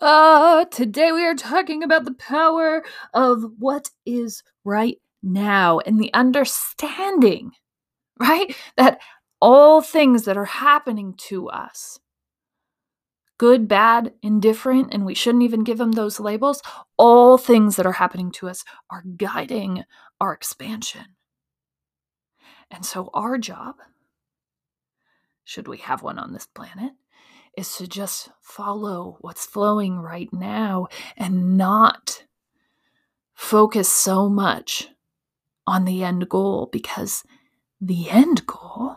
Today we are talking about the power of what is right now and the understanding, right? That all things that are happening to us, good, bad, indifferent, and we shouldn't even give them those labels, all things that are happening to us are guiding our expansion. And so our job, should we have one on this planet, is to just follow what's flowing right now and not focus so much on the end goal, because the end goal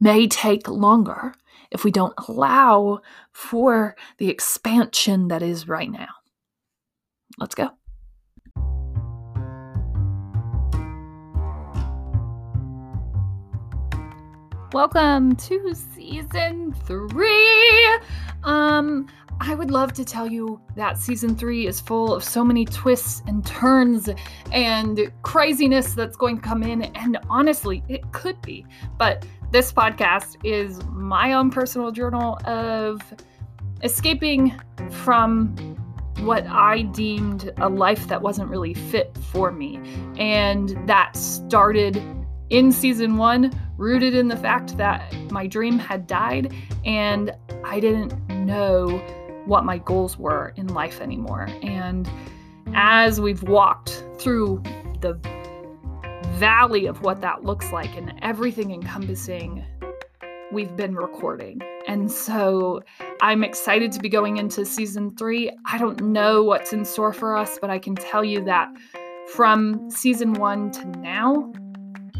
may take longer if we don't allow for the expansion that is right now. Let's go. Welcome to season 3. I would love to tell you that season 3 is full of so many twists and turns and craziness that's going to come in. And honestly, it could be. But this podcast is my own personal journal of escaping from what I deemed a life that wasn't really fit for me. And that started in season 1, rooted in the fact that my dream had died and I didn't know what my goals were in life anymore. And as we've walked through the valley of what that looks like and everything encompassing, we've been recording. And so I'm excited to be going into season 3. I don't know what's in store for us, but I can tell you that from season 1 to now,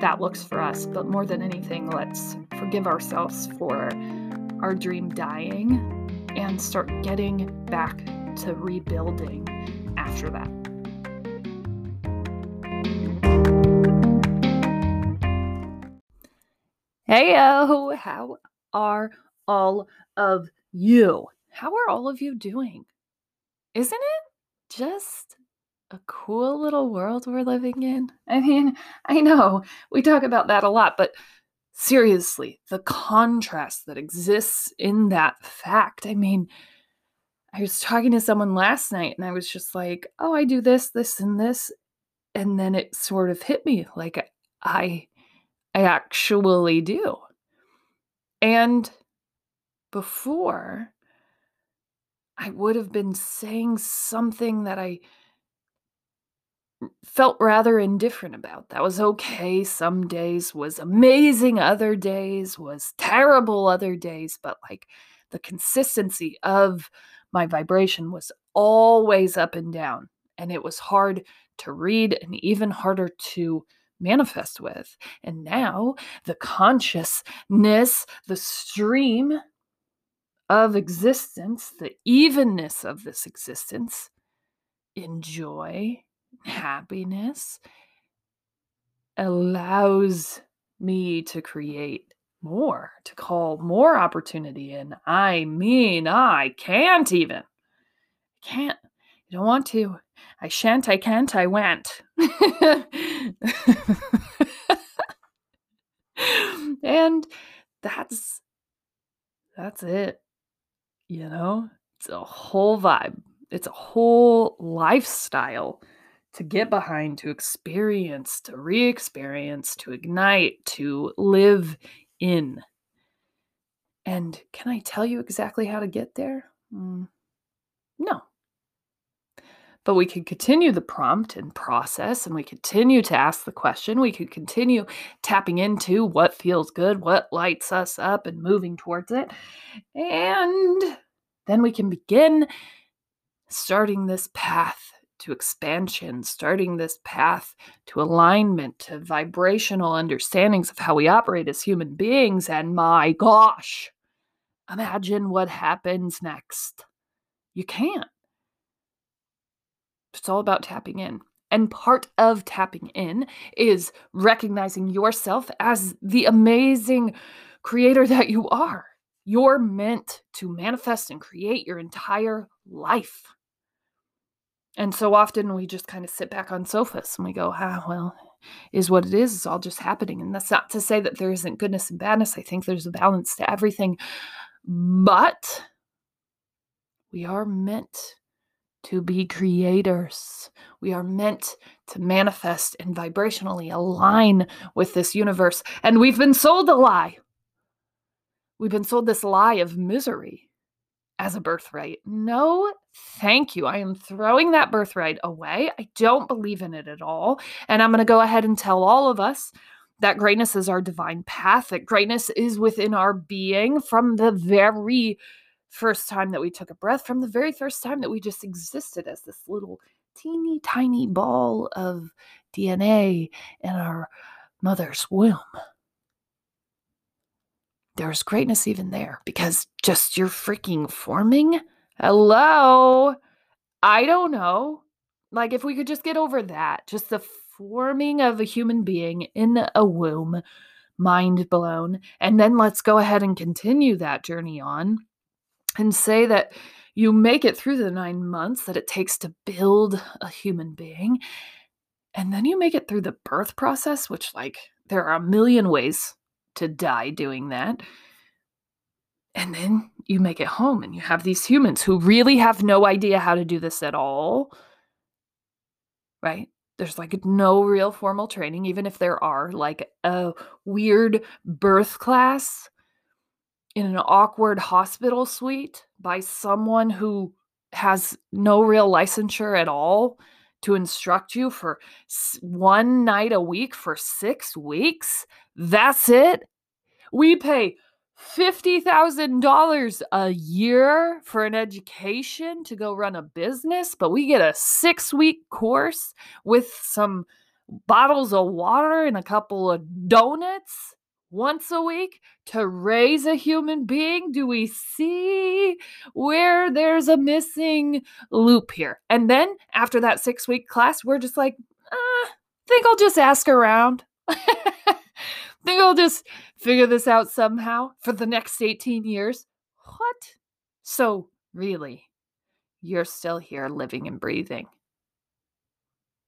that looks for us. But more than anything, let's forgive ourselves for our dream dying and start getting back to rebuilding after that. Heyo, how are all of you? How are all of you doing? Isn't it just a cool little world we're living in? I mean, I know we talk about that a lot, but seriously, the contrast that exists in that fact. I mean, I was talking to someone last night and I was just like, oh, I do this, this, and this. And then it sort of hit me like I actually do. And before, I would have been saying something that I felt rather indifferent about. That was okay some days, was amazing other days, was terrible other days, but like the consistency of my vibration was always up and down, and it was hard to read and even harder to manifest with. And now the consciousness, the stream of existence, the evenness of this existence, enjoy happiness allows me to create more, to call more opportunity in. I mean, I can't even. I can't. I don't want to. I shan't. I can't. I went. And that's it. You know, it's a whole vibe. It's a whole lifestyle to get behind, to experience, to re-experience, to ignite, to live in. And can I tell you exactly how to get there? No. But we could continue the prompt and process, and we continue to ask the question. We could continue tapping into what feels good, what lights us up, and moving towards it. And then we can begin starting this path to expansion, starting this path to alignment, to vibrational understandings of how we operate as human beings. And my gosh, imagine what happens next. You can't. It's all about tapping in. And part of tapping in is recognizing yourself as the amazing creator that you are. You're meant to manifest and create your entire life. And so often we just kind of sit back on sofas and we go, well, is what it is. It's all just happening. And that's not to say that there isn't goodness and badness. I think there's a balance to everything. But we are meant to be creators. We are meant to manifest and vibrationally align with this universe. And we've been sold a lie. We've been sold this lie of misery as a birthright. No, thank you. I am throwing that birthright away. I don't believe in it at all. And I'm going to go ahead and tell all of us that greatness is our divine path, that greatness is within our being from the very first time that we took a breath, from the very first time that we just existed as this little teeny tiny ball of DNA in our mother's womb. There's greatness even there, because just you're freaking forming. Hello. I don't know. Like, if we could just get over that, just the forming of a human being in a womb, mind blown. And then let's go ahead and continue that journey on. And say that you make it through the 9 months that it takes to build a human being. And then you make it through the birth process, which, like, there are a million ways to die doing that. And then you make it home and you have these humans who really have no idea how to do this at all. Right? There's like no real formal training, even if there are like a weird birth class in an awkward hospital suite by someone who has no real licensure at all to instruct you for one night a week for 6 weeks. That's it. We pay $50,000 a year for an education to go run a business, but we get a 6-week course with some bottles of water and a couple of donuts. Once a week to raise a human being. Do we see where there's a missing loop here? And then after that 6-week class, we're just like, think I'll just ask around. Think I'll just figure this out somehow for the next 18 years. What? So really, you're still here living and breathing.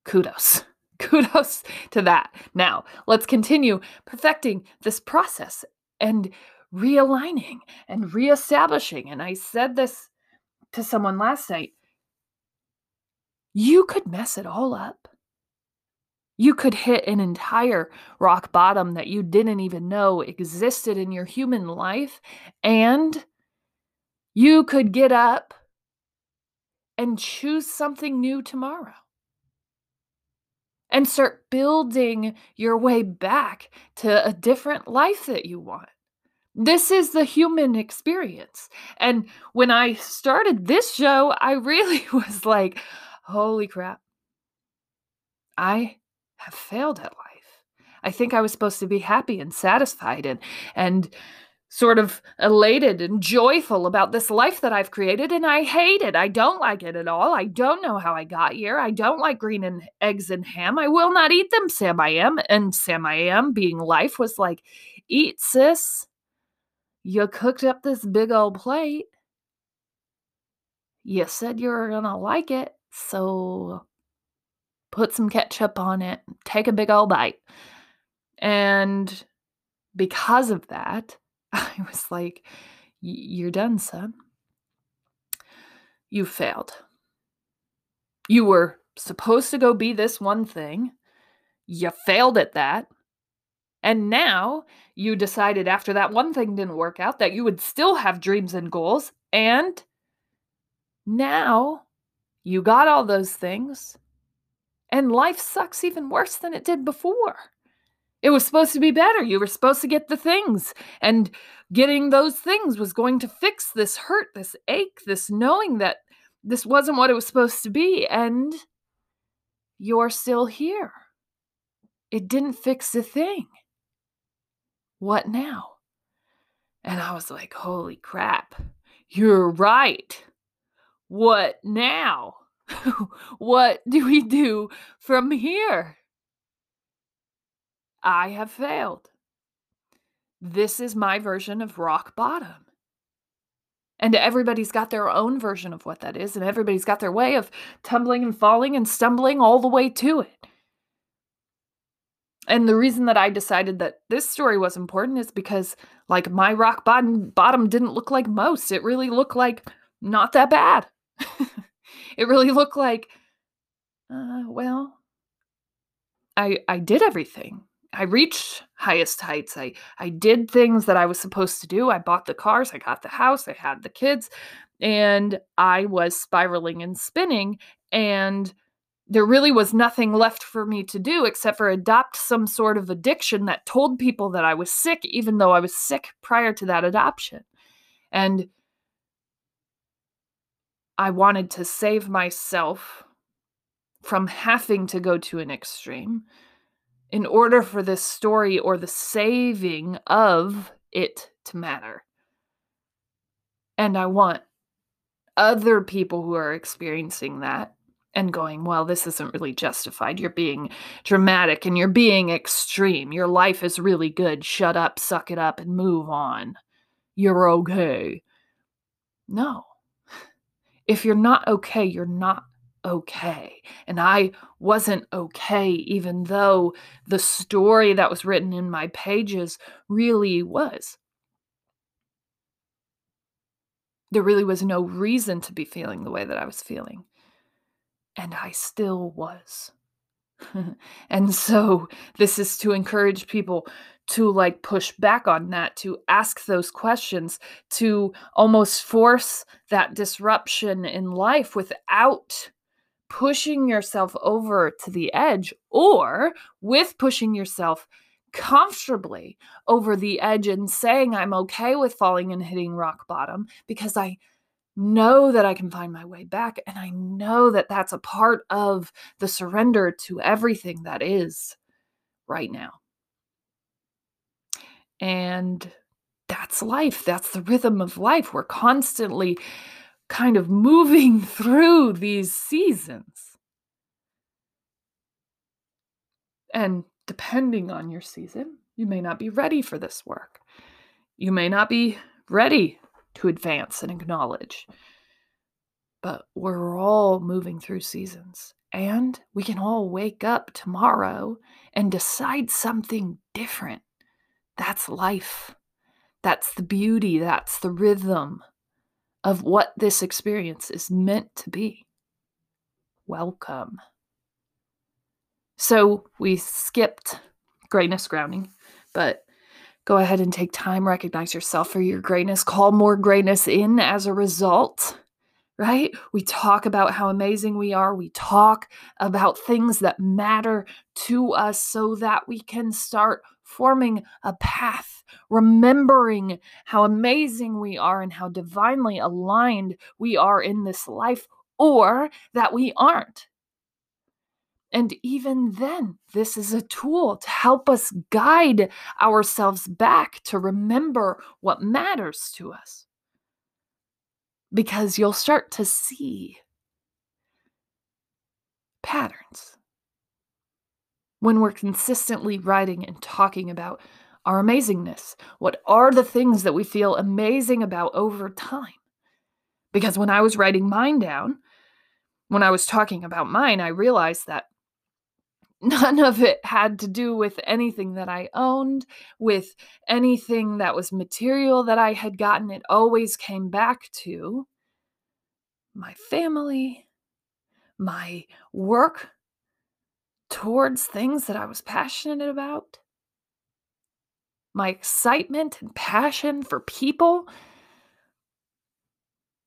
Kudos. Kudos to that. Now, let's continue perfecting this process and realigning and reestablishing. And I said this to someone last night. You could mess it all up. You could hit an entire rock bottom that you didn't even know existed in your human life. And you could get up and choose something new tomorrow. And start building your way back to a different life that you want. This is the human experience. And when I started this show, I really was like, holy crap, I have failed at life. I think I was supposed to be happy and satisfied and sort of elated and joyful about this life that I've created, and I hate it. I don't like it at all. I don't know how I got here. I don't like green and eggs and ham. I will not eat them, Sam I Am. And Sam I Am, being life, was like, eat, sis. You cooked up this big old plate. You said you were gonna like it, so put some ketchup on it. Take a big old bite. And because of that, I was like, you're done, son. You failed. You were supposed to go be this one thing. You failed at that. And now you decided after that one thing didn't work out that you would still have dreams and goals. And now You got all those things, and life sucks even worse than it did before. It was supposed to be better. You were supposed to get the things, and getting those things was going to fix this hurt, this ache, this knowing that this wasn't what it was supposed to be, and you're still here. It didn't fix a thing. What now? And I was like, holy crap, you're right. What now? What do we do from here? I have failed. This is my version of rock bottom. And everybody's got their own version of what that is, and everybody's got their way of tumbling and falling and stumbling all the way to it. And the reason that I decided that this story was important is because, like, my rock bottom didn't look like most. It really looked like not that bad. It really looked like, well, I did everything. I reached highest heights. I did things that I was supposed to do. I bought the cars. I got the house. I had the kids. And I was spiraling and spinning. And there really was nothing left for me to do except for adopt some sort of addiction that told people that I was sick, even though I was sick prior to that adoption. And I wanted to save myself from having to go to an extreme in order for this story or the saving of it to matter. And I want other people who are experiencing that and going, well, this isn't really justified. You're being dramatic and you're being extreme. Your life is really good. Shut up, suck it up, and move on. You're okay. No. If you're not okay, you're not okay. And I wasn't okay, even though the story that was written in my pages really was. There really was no reason to be feeling the way that I was feeling. And I still was. And so this is to encourage people to push back on that, to ask those questions, to almost force that disruption in life without pushing yourself over to the edge, or with pushing yourself comfortably over the edge and saying, I'm okay with falling and hitting rock bottom because I know that I can find my way back. And I know that that's a part of the surrender to everything that is right now. And that's life. That's the rhythm of life. We're constantly kind of moving through these seasons. And depending on your season, you may not be ready for this work. You may not be ready to advance and acknowledge. But we're all moving through seasons, and we can all wake up tomorrow and decide something different. That's life. That's the beauty. That's the rhythm of what this experience is meant to be. Welcome. So we skipped greatness grounding, but go ahead and take time, recognize yourself for your greatness, call more greatness in as a result, right? We talk about how amazing we are. We talk about things that matter to us so that we can start forming a path, remembering how amazing we are and how divinely aligned we are in this life, or that we aren't. And even then, this is a tool to help us guide ourselves back to remember what matters to us. Because you'll start to see patterns when we're consistently writing and talking about our amazingness. What are the things that we feel amazing about over time? Because when I was writing mine down, when I was talking about mine, I realized that none of it had to do with anything that I owned, with anything that was material that I had gotten. It always came back to my family, my work towards things that I was passionate about, my excitement and passion for people,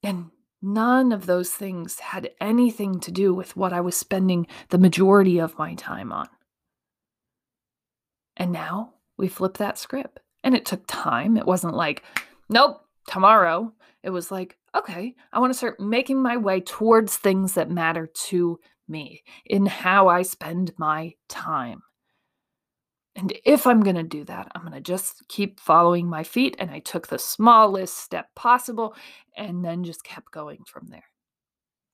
and None of those things had anything to do with what I was spending the majority of my time on. And now we flip that script. And it took time. It wasn't like, nope, tomorrow. It was like, okay, I want to start making my way towards things that matter to me in how I spend my time. And if I'm going to do that, I'm going to just keep following my feet. And I took the smallest step possible and then just kept going from there.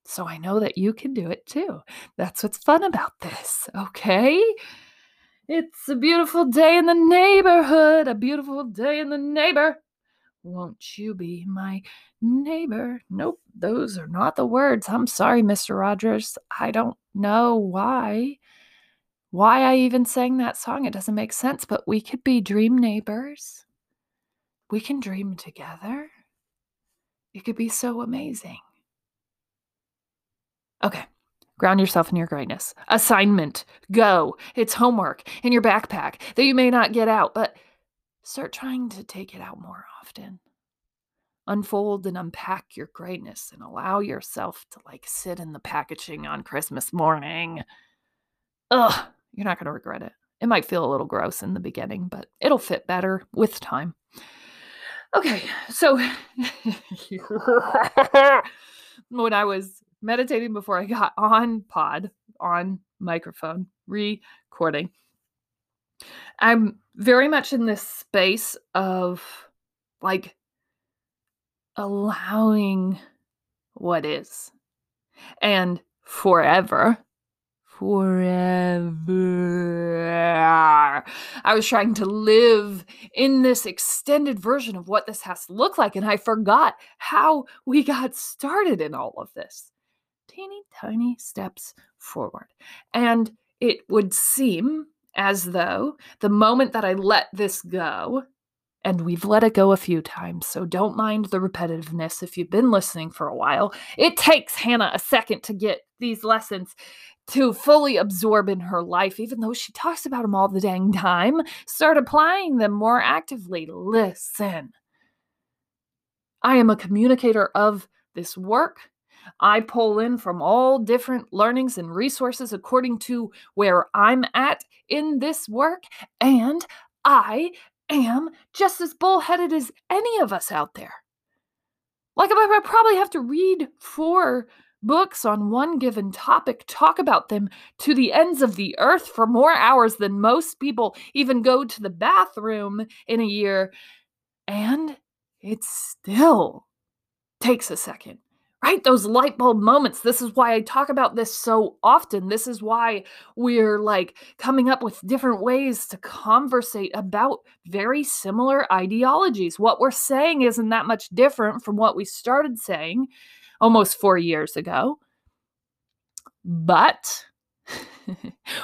So I know that you can do it too. That's what's fun about this, okay? It's a beautiful day in the neighborhood, a beautiful day in the neighbor. Won't you be my neighbor? Nope, those are not the words. I'm sorry, Mr. Rogers. I don't know why I even sang that song. It doesn't make sense, but we could be dream neighbors. We can dream together. It could be so amazing. Okay. Ground yourself in your greatness. Assignment. Go. It's homework in your backpack that you may not get out, but start trying to take it out more often. Unfold and unpack your greatness and allow yourself to sit in the packaging on Christmas morning. Ugh, you're not going to regret it. It might feel a little gross in the beginning, but it'll fit better with time. Okay, so when I was meditating before I got on microphone, recording. I'm very much in this space of allowing what is. And forever, I was trying to live in this extended version of what this has to look like. And I forgot how we got started in all of this. Teeny tiny steps forward. And it would seem as though the moment that I let this go, and we've let it go a few times, so don't mind the repetitiveness if you've been listening for a while. It takes Hannah a second to get these lessons to fully absorb in her life, even though she talks about them all the dang time. Start applying them more actively. Listen. I am a communicator of this work. I pull in from all different learnings and resources according to where I'm at in this work, and I am just as bullheaded as any of us out there. I probably have to read 4 books on one given topic, talk about them to the ends of the earth for more hours than most people even go to the bathroom in a year, and it still takes a second. Right? Those light bulb moments. This is why I talk about this so often. This is why we're coming up with different ways to conversate about very similar ideologies. What we're saying isn't that much different from what we started saying almost 4 years ago. But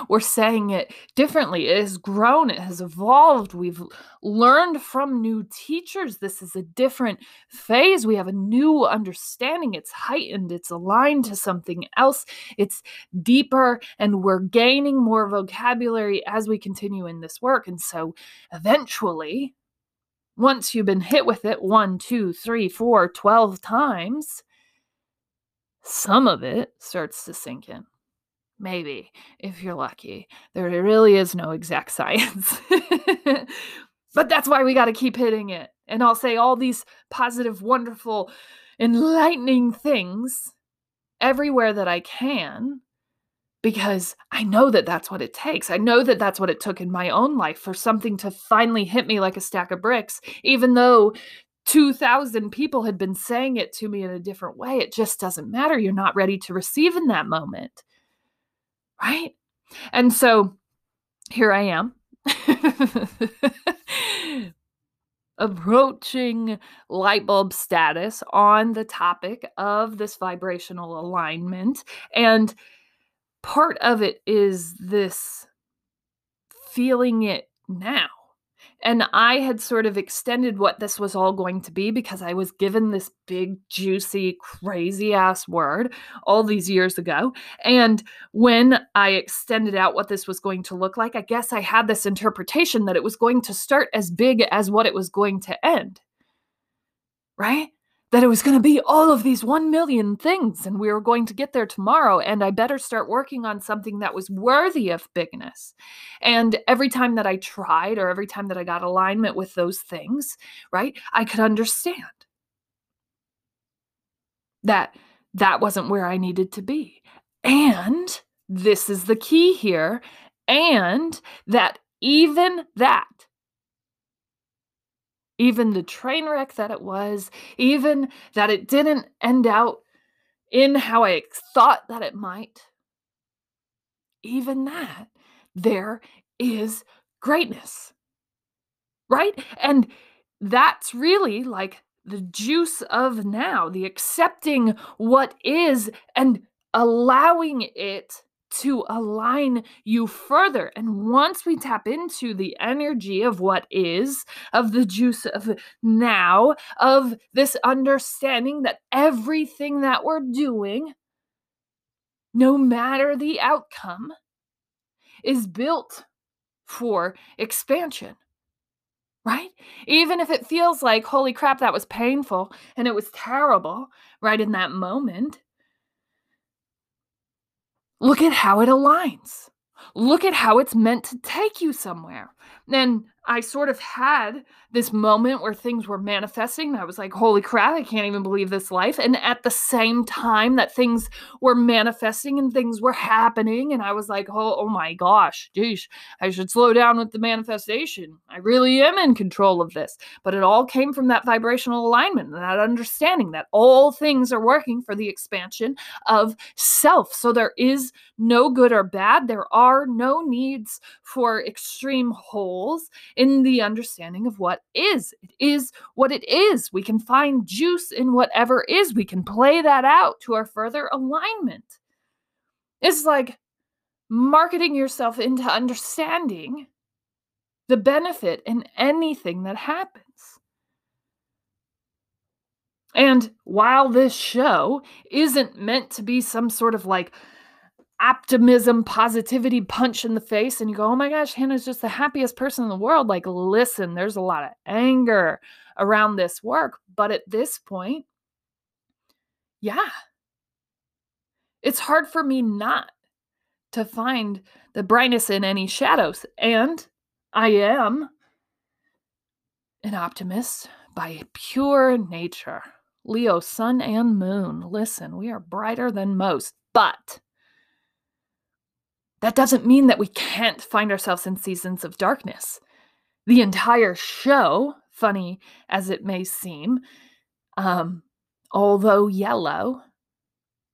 we're saying it differently. It has grown. It has evolved. We've learned from new teachers. This is a different phase. We have a new understanding. It's heightened. It's aligned to something else. It's deeper, and we're gaining more vocabulary as we continue in this work. And so eventually, once you've been hit with it 1, 2, 3, 4, 12 times, some of it starts to sink in. Maybe, if you're lucky. There really is no exact science. But that's why we got to keep hitting it. And I'll say all these positive, wonderful, enlightening things everywhere that I can, because I know that that's what it takes. I know that that's what it took in my own life for something to finally hit me like a stack of bricks, even though 2,000 people had been saying it to me in a different way. It just doesn't matter. You're not ready to receive in that moment. Right? And so here I am approaching light bulb status on the topic of this vibrational alignment. And part of it is this feeling it now. And I had sort of extended what this was all going to be because I was given this big, juicy, crazy ass word all these years ago. And when I extended out what this was going to look like, I guess I had this interpretation that it was going to start as big as what it was going to end. Right? that it was going to be all of these 1,000,000 things and we were going to get there tomorrow, and I better start working on something that was worthy of bigness. And every time that I tried, or every time that I got alignment with those things, right, I could understand that that wasn't where I needed to be. And this is the key here. And that, even the train wreck that it was, even that it didn't end out in how I thought that it might, even that, there is greatness, right? And that's really like the juice of now, the accepting what is and allowing it to align you further. And once we tap into the energy of what is, of the juice of now, of this understanding that everything that we're doing, no matter the outcome, is built for expansion, right? Even if it feels like, holy crap, that was painful and it was terrible, right, in that moment, look at how it aligns. Look at how it's meant to take you somewhere. And I sort of had this moment where things were manifesting, and I was like, holy crap, I can't even believe this life. And at the same time that things were manifesting and things were happening, and I was like, oh my gosh, geez, I should slow down with the manifestation. I really am in control of this. But it all came from that vibrational alignment and that understanding that all things are working for the expansion of self. So there is no good or bad. There are no needs for extreme holes in the understanding of what is. It is what it is. We can find juice in whatever is. We can play that out to our further alignment. It's like marketing yourself into understanding the benefit in anything that happens. And while this show isn't meant to be some sort of like optimism, positivity punch in the face, and you go, oh my gosh, Hannah's just the happiest person in the world. Like, listen, there's a lot of anger around this work. But at this point, yeah, it's hard for me not to find the brightness in any shadows. And I am an optimist by pure nature. Leo, sun and moon. Listen, we are brighter than most. But that doesn't mean that we can't find ourselves in seasons of darkness. The entire show, funny as it may seem, although yellow,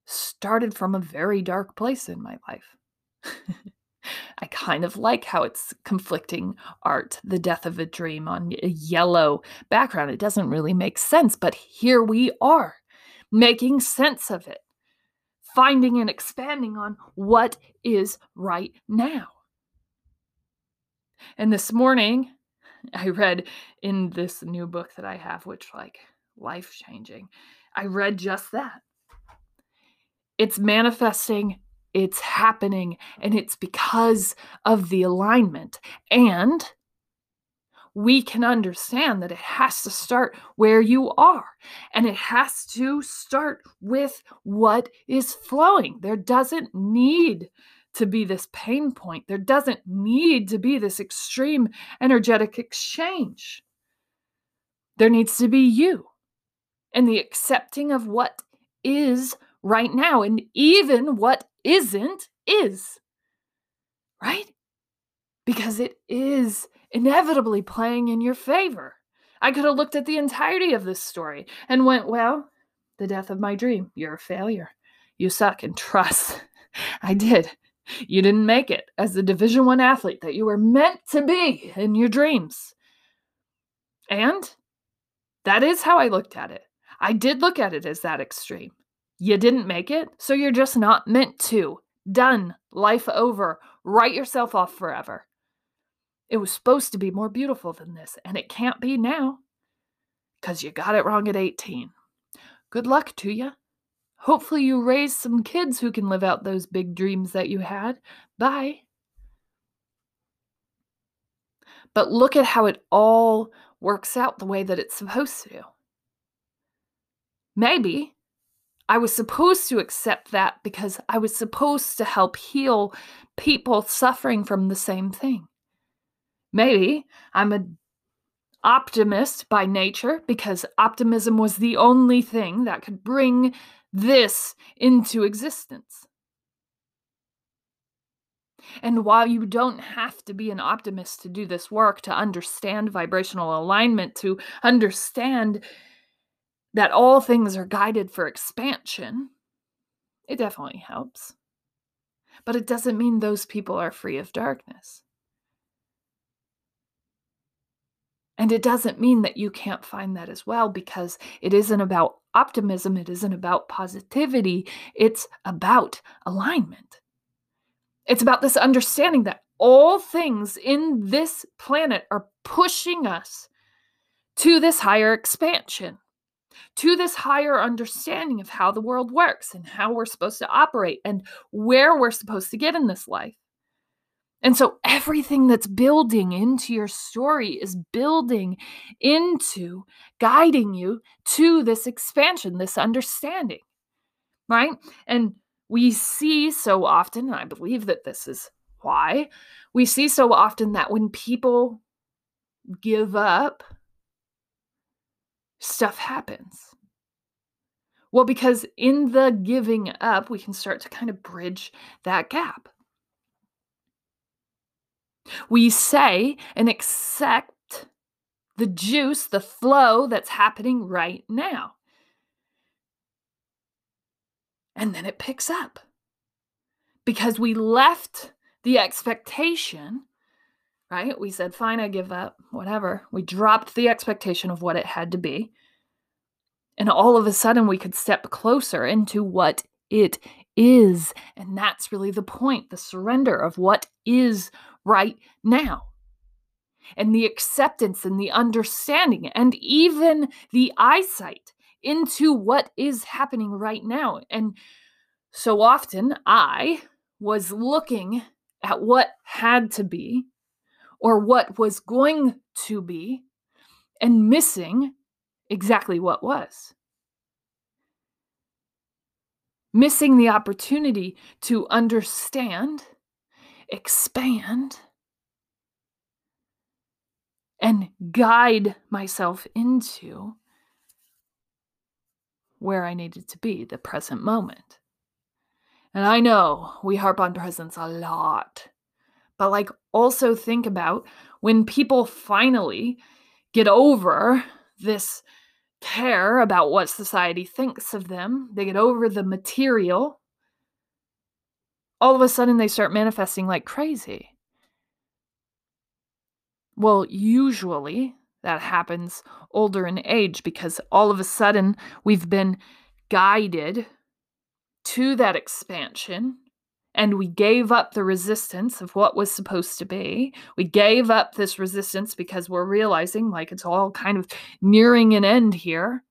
started from a very dark place in my life. I kind of like how it's conflicting art, The Death of a Dream, on a yellow background. It doesn't really make sense, but here we are, making sense of it. Finding and expanding on what is right now. And this morning, I read in this new book that I have, which like life-changing, I read just that. It's manifesting, it's happening, and it's because of the alignment. And we can understand that it has to start where you are, and it has to start with what is flowing. There doesn't need to be this pain point. There doesn't need to be this extreme energetic exchange. There needs to be you and the accepting of what is right now, and even what isn't is, right? Because it is inevitably playing in your favor. I could have looked at the entirety of this story and went, well, the death of my dream, you're a failure. You suck, and trust, I did. You didn't make it as the Division I athlete that you were meant to be in your dreams. And that is how I looked at it. I did look at it as that extreme. You didn't make it, so you're just not meant to. Done. Life over. Write yourself off forever. It was supposed to be more beautiful than this, and it can't be now because you got it wrong at 18. Good luck to you. Hopefully you raise some kids who can live out those big dreams that you had. Bye. But look at how it all works out the way that it's supposed to. Maybe. I was supposed to accept that because I was supposed to help heal people suffering from the same thing. Maybe I'm an optimist by nature because optimism was the only thing that could bring this into existence. And while you don't have to be an optimist to do this work, to understand vibrational alignment, to understand that all things are guided for expansion, it definitely helps. But it doesn't mean those people are free of darkness. And it doesn't mean that you can't find that as well, because it isn't about optimism, it isn't about positivity, it's about alignment. It's about this understanding that all things in this planet are pushing us to this higher expansion, to this higher understanding of how the world works and how we're supposed to operate and where we're supposed to get in this life. And so everything that's building into your story is building into guiding you to this expansion, this understanding, right? And we see so often, and I believe that this is why, we see so often that when people give up, stuff happens. Well, because in the giving up, we can start to kind of bridge that gap. We say and accept the juice, the flow that's happening right now. And then it picks up because we left the expectation, right? We said, fine, I give up, whatever. We dropped the expectation of what it had to be. And all of a sudden we could step closer into what it is. And that's really the point, the surrender of what is right now. And the acceptance and the understanding and even the eyesight into what is happening right now. And so often I was looking at what had to be or what was going to be and missing exactly what was. Missing the opportunity to understand, expand, and guide myself into where I needed to be, the present moment. And I know we harp on presence a lot, but like also think about when people finally get over this care about what society thinks of them, they get over the material, all of a sudden they start manifesting like crazy. Well, usually that happens older in age because all of a sudden we've been guided to that expansion and we gave up the resistance of what was supposed to be. We gave up this resistance because we're realizing like it's all kind of nearing an end here.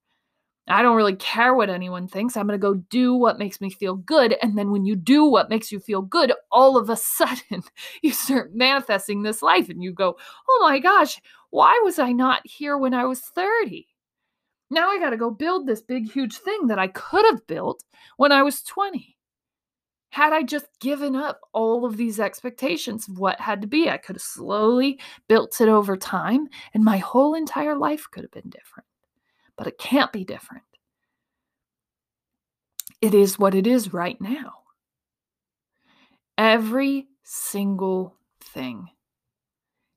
I don't really care what anyone thinks. I'm going to go do what makes me feel good. And then when you do what makes you feel good, all of a sudden you start manifesting this life and you go, oh my gosh, why was I not here when I was 30? Now I got to go build this big, huge thing that I could have built when I was 20. Had I just given up all of these expectations of what had to be, I could have slowly built it over time and my whole entire life could have been different. But it can't be different. It is what it is right now. Every single thing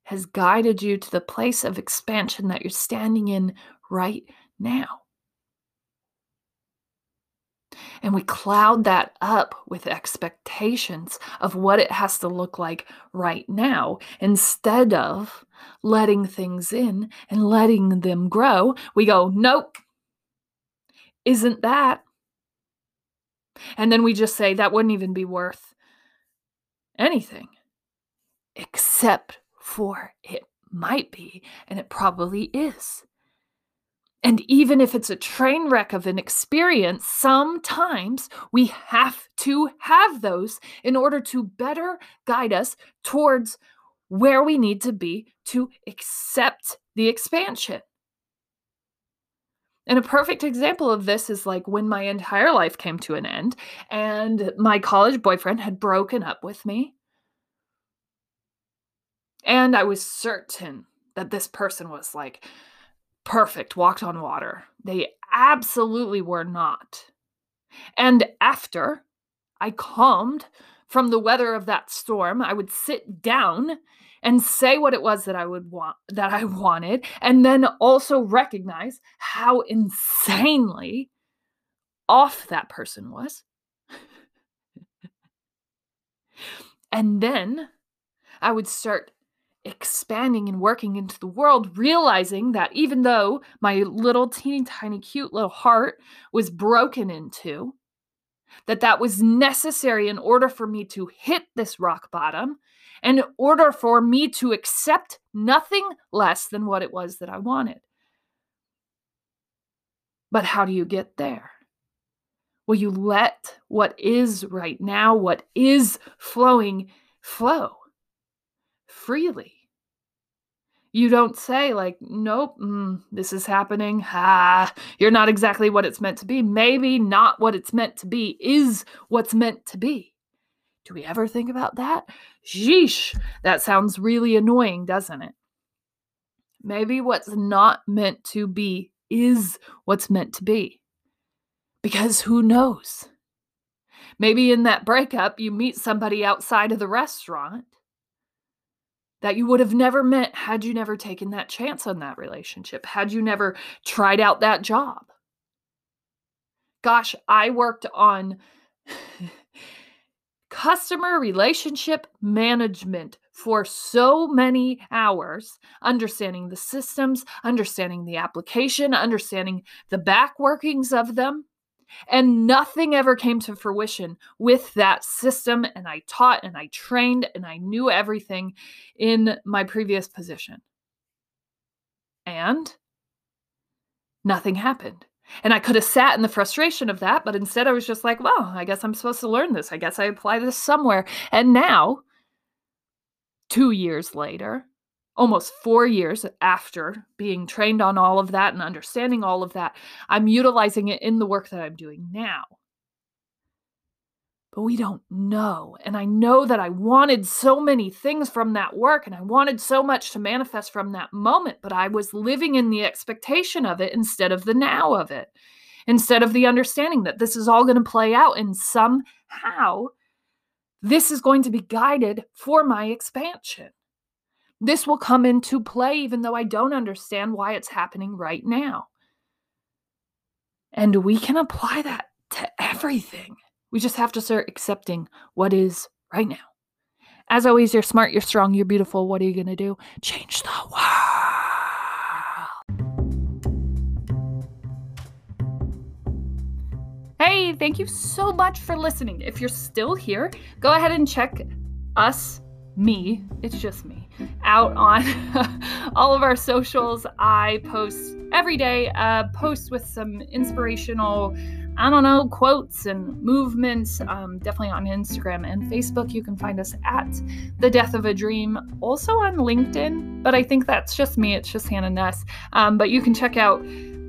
has guided you to the place of expansion that you're standing in right now. And we cloud that up with expectations of what it has to look like right now. Instead of letting things in and letting them grow, we go, nope, isn't that? And then we just say that wouldn't even be worth anything, except for it might be, and it probably is. And even if it's a train wreck of an experience, sometimes we have to have those in order to better guide us towards where we need to be to accept the expansion. And a perfect example of this is like when my entire life came to an end and my college boyfriend had broken up with me. And I was certain that this person was like perfect, walked on water. They absolutely were not. And after I calmed from the weather of that storm, I would sit down and say what it was that I wanted, and then also recognize how insanely off that person was. And then I would start expanding and working into the world, realizing that even though my little teeny tiny cute little heart was broken into, that was necessary in order for me to hit this rock bottom, in order for me to accept nothing less than what it was that I wanted. But how do you get there? Well, you let what is right now, what is flowing, flow freely. You don't say like, nope, this is happening. You're not exactly what it's meant to be. Maybe not what it's meant to be is what's meant to be. Do we ever think about that? Sheesh, that sounds really annoying, doesn't it? Maybe what's not meant to be is what's meant to be. Because who knows? Maybe in that breakup, you meet somebody outside of the restaurant that you would have never met had you never taken that chance on that relationship, had you never tried out that job. Gosh, I worked on customer relationship management for so many hours, understanding the systems, understanding the application, understanding the back workings of them. And nothing ever came to fruition with that system. And I taught and I trained and I knew everything in my previous position. And nothing happened. And I could have sat in the frustration of that, but instead I was just like, well, I guess I'm supposed to learn this. I guess I apply this somewhere. And now, 2 years later, almost 4 years after being trained on all of that and understanding all of that, I'm utilizing it in the work that I'm doing now. But we don't know. And I know that I wanted so many things from that work and I wanted so much to manifest from that moment, but I was living in the expectation of it instead of the now of it, instead of the understanding that this is all going to play out and somehow this is going to be guided for my expansion. This will come into play even though I don't understand why it's happening right now. And we can apply that to everything. We just have to start accepting what is right now. As always, you're smart, you're strong, you're beautiful. What are you going to do? Change the world. Hey, thank you so much for listening. If you're still here, go ahead and check us, me, it's just me, out on all of our socials. I post every day, post with some inspirational, quotes and movements, definitely on Instagram and Facebook. You can find us at The Death of a Dream, also on LinkedIn, but I think that's just me. It's just Hannah Nuss. But you can check out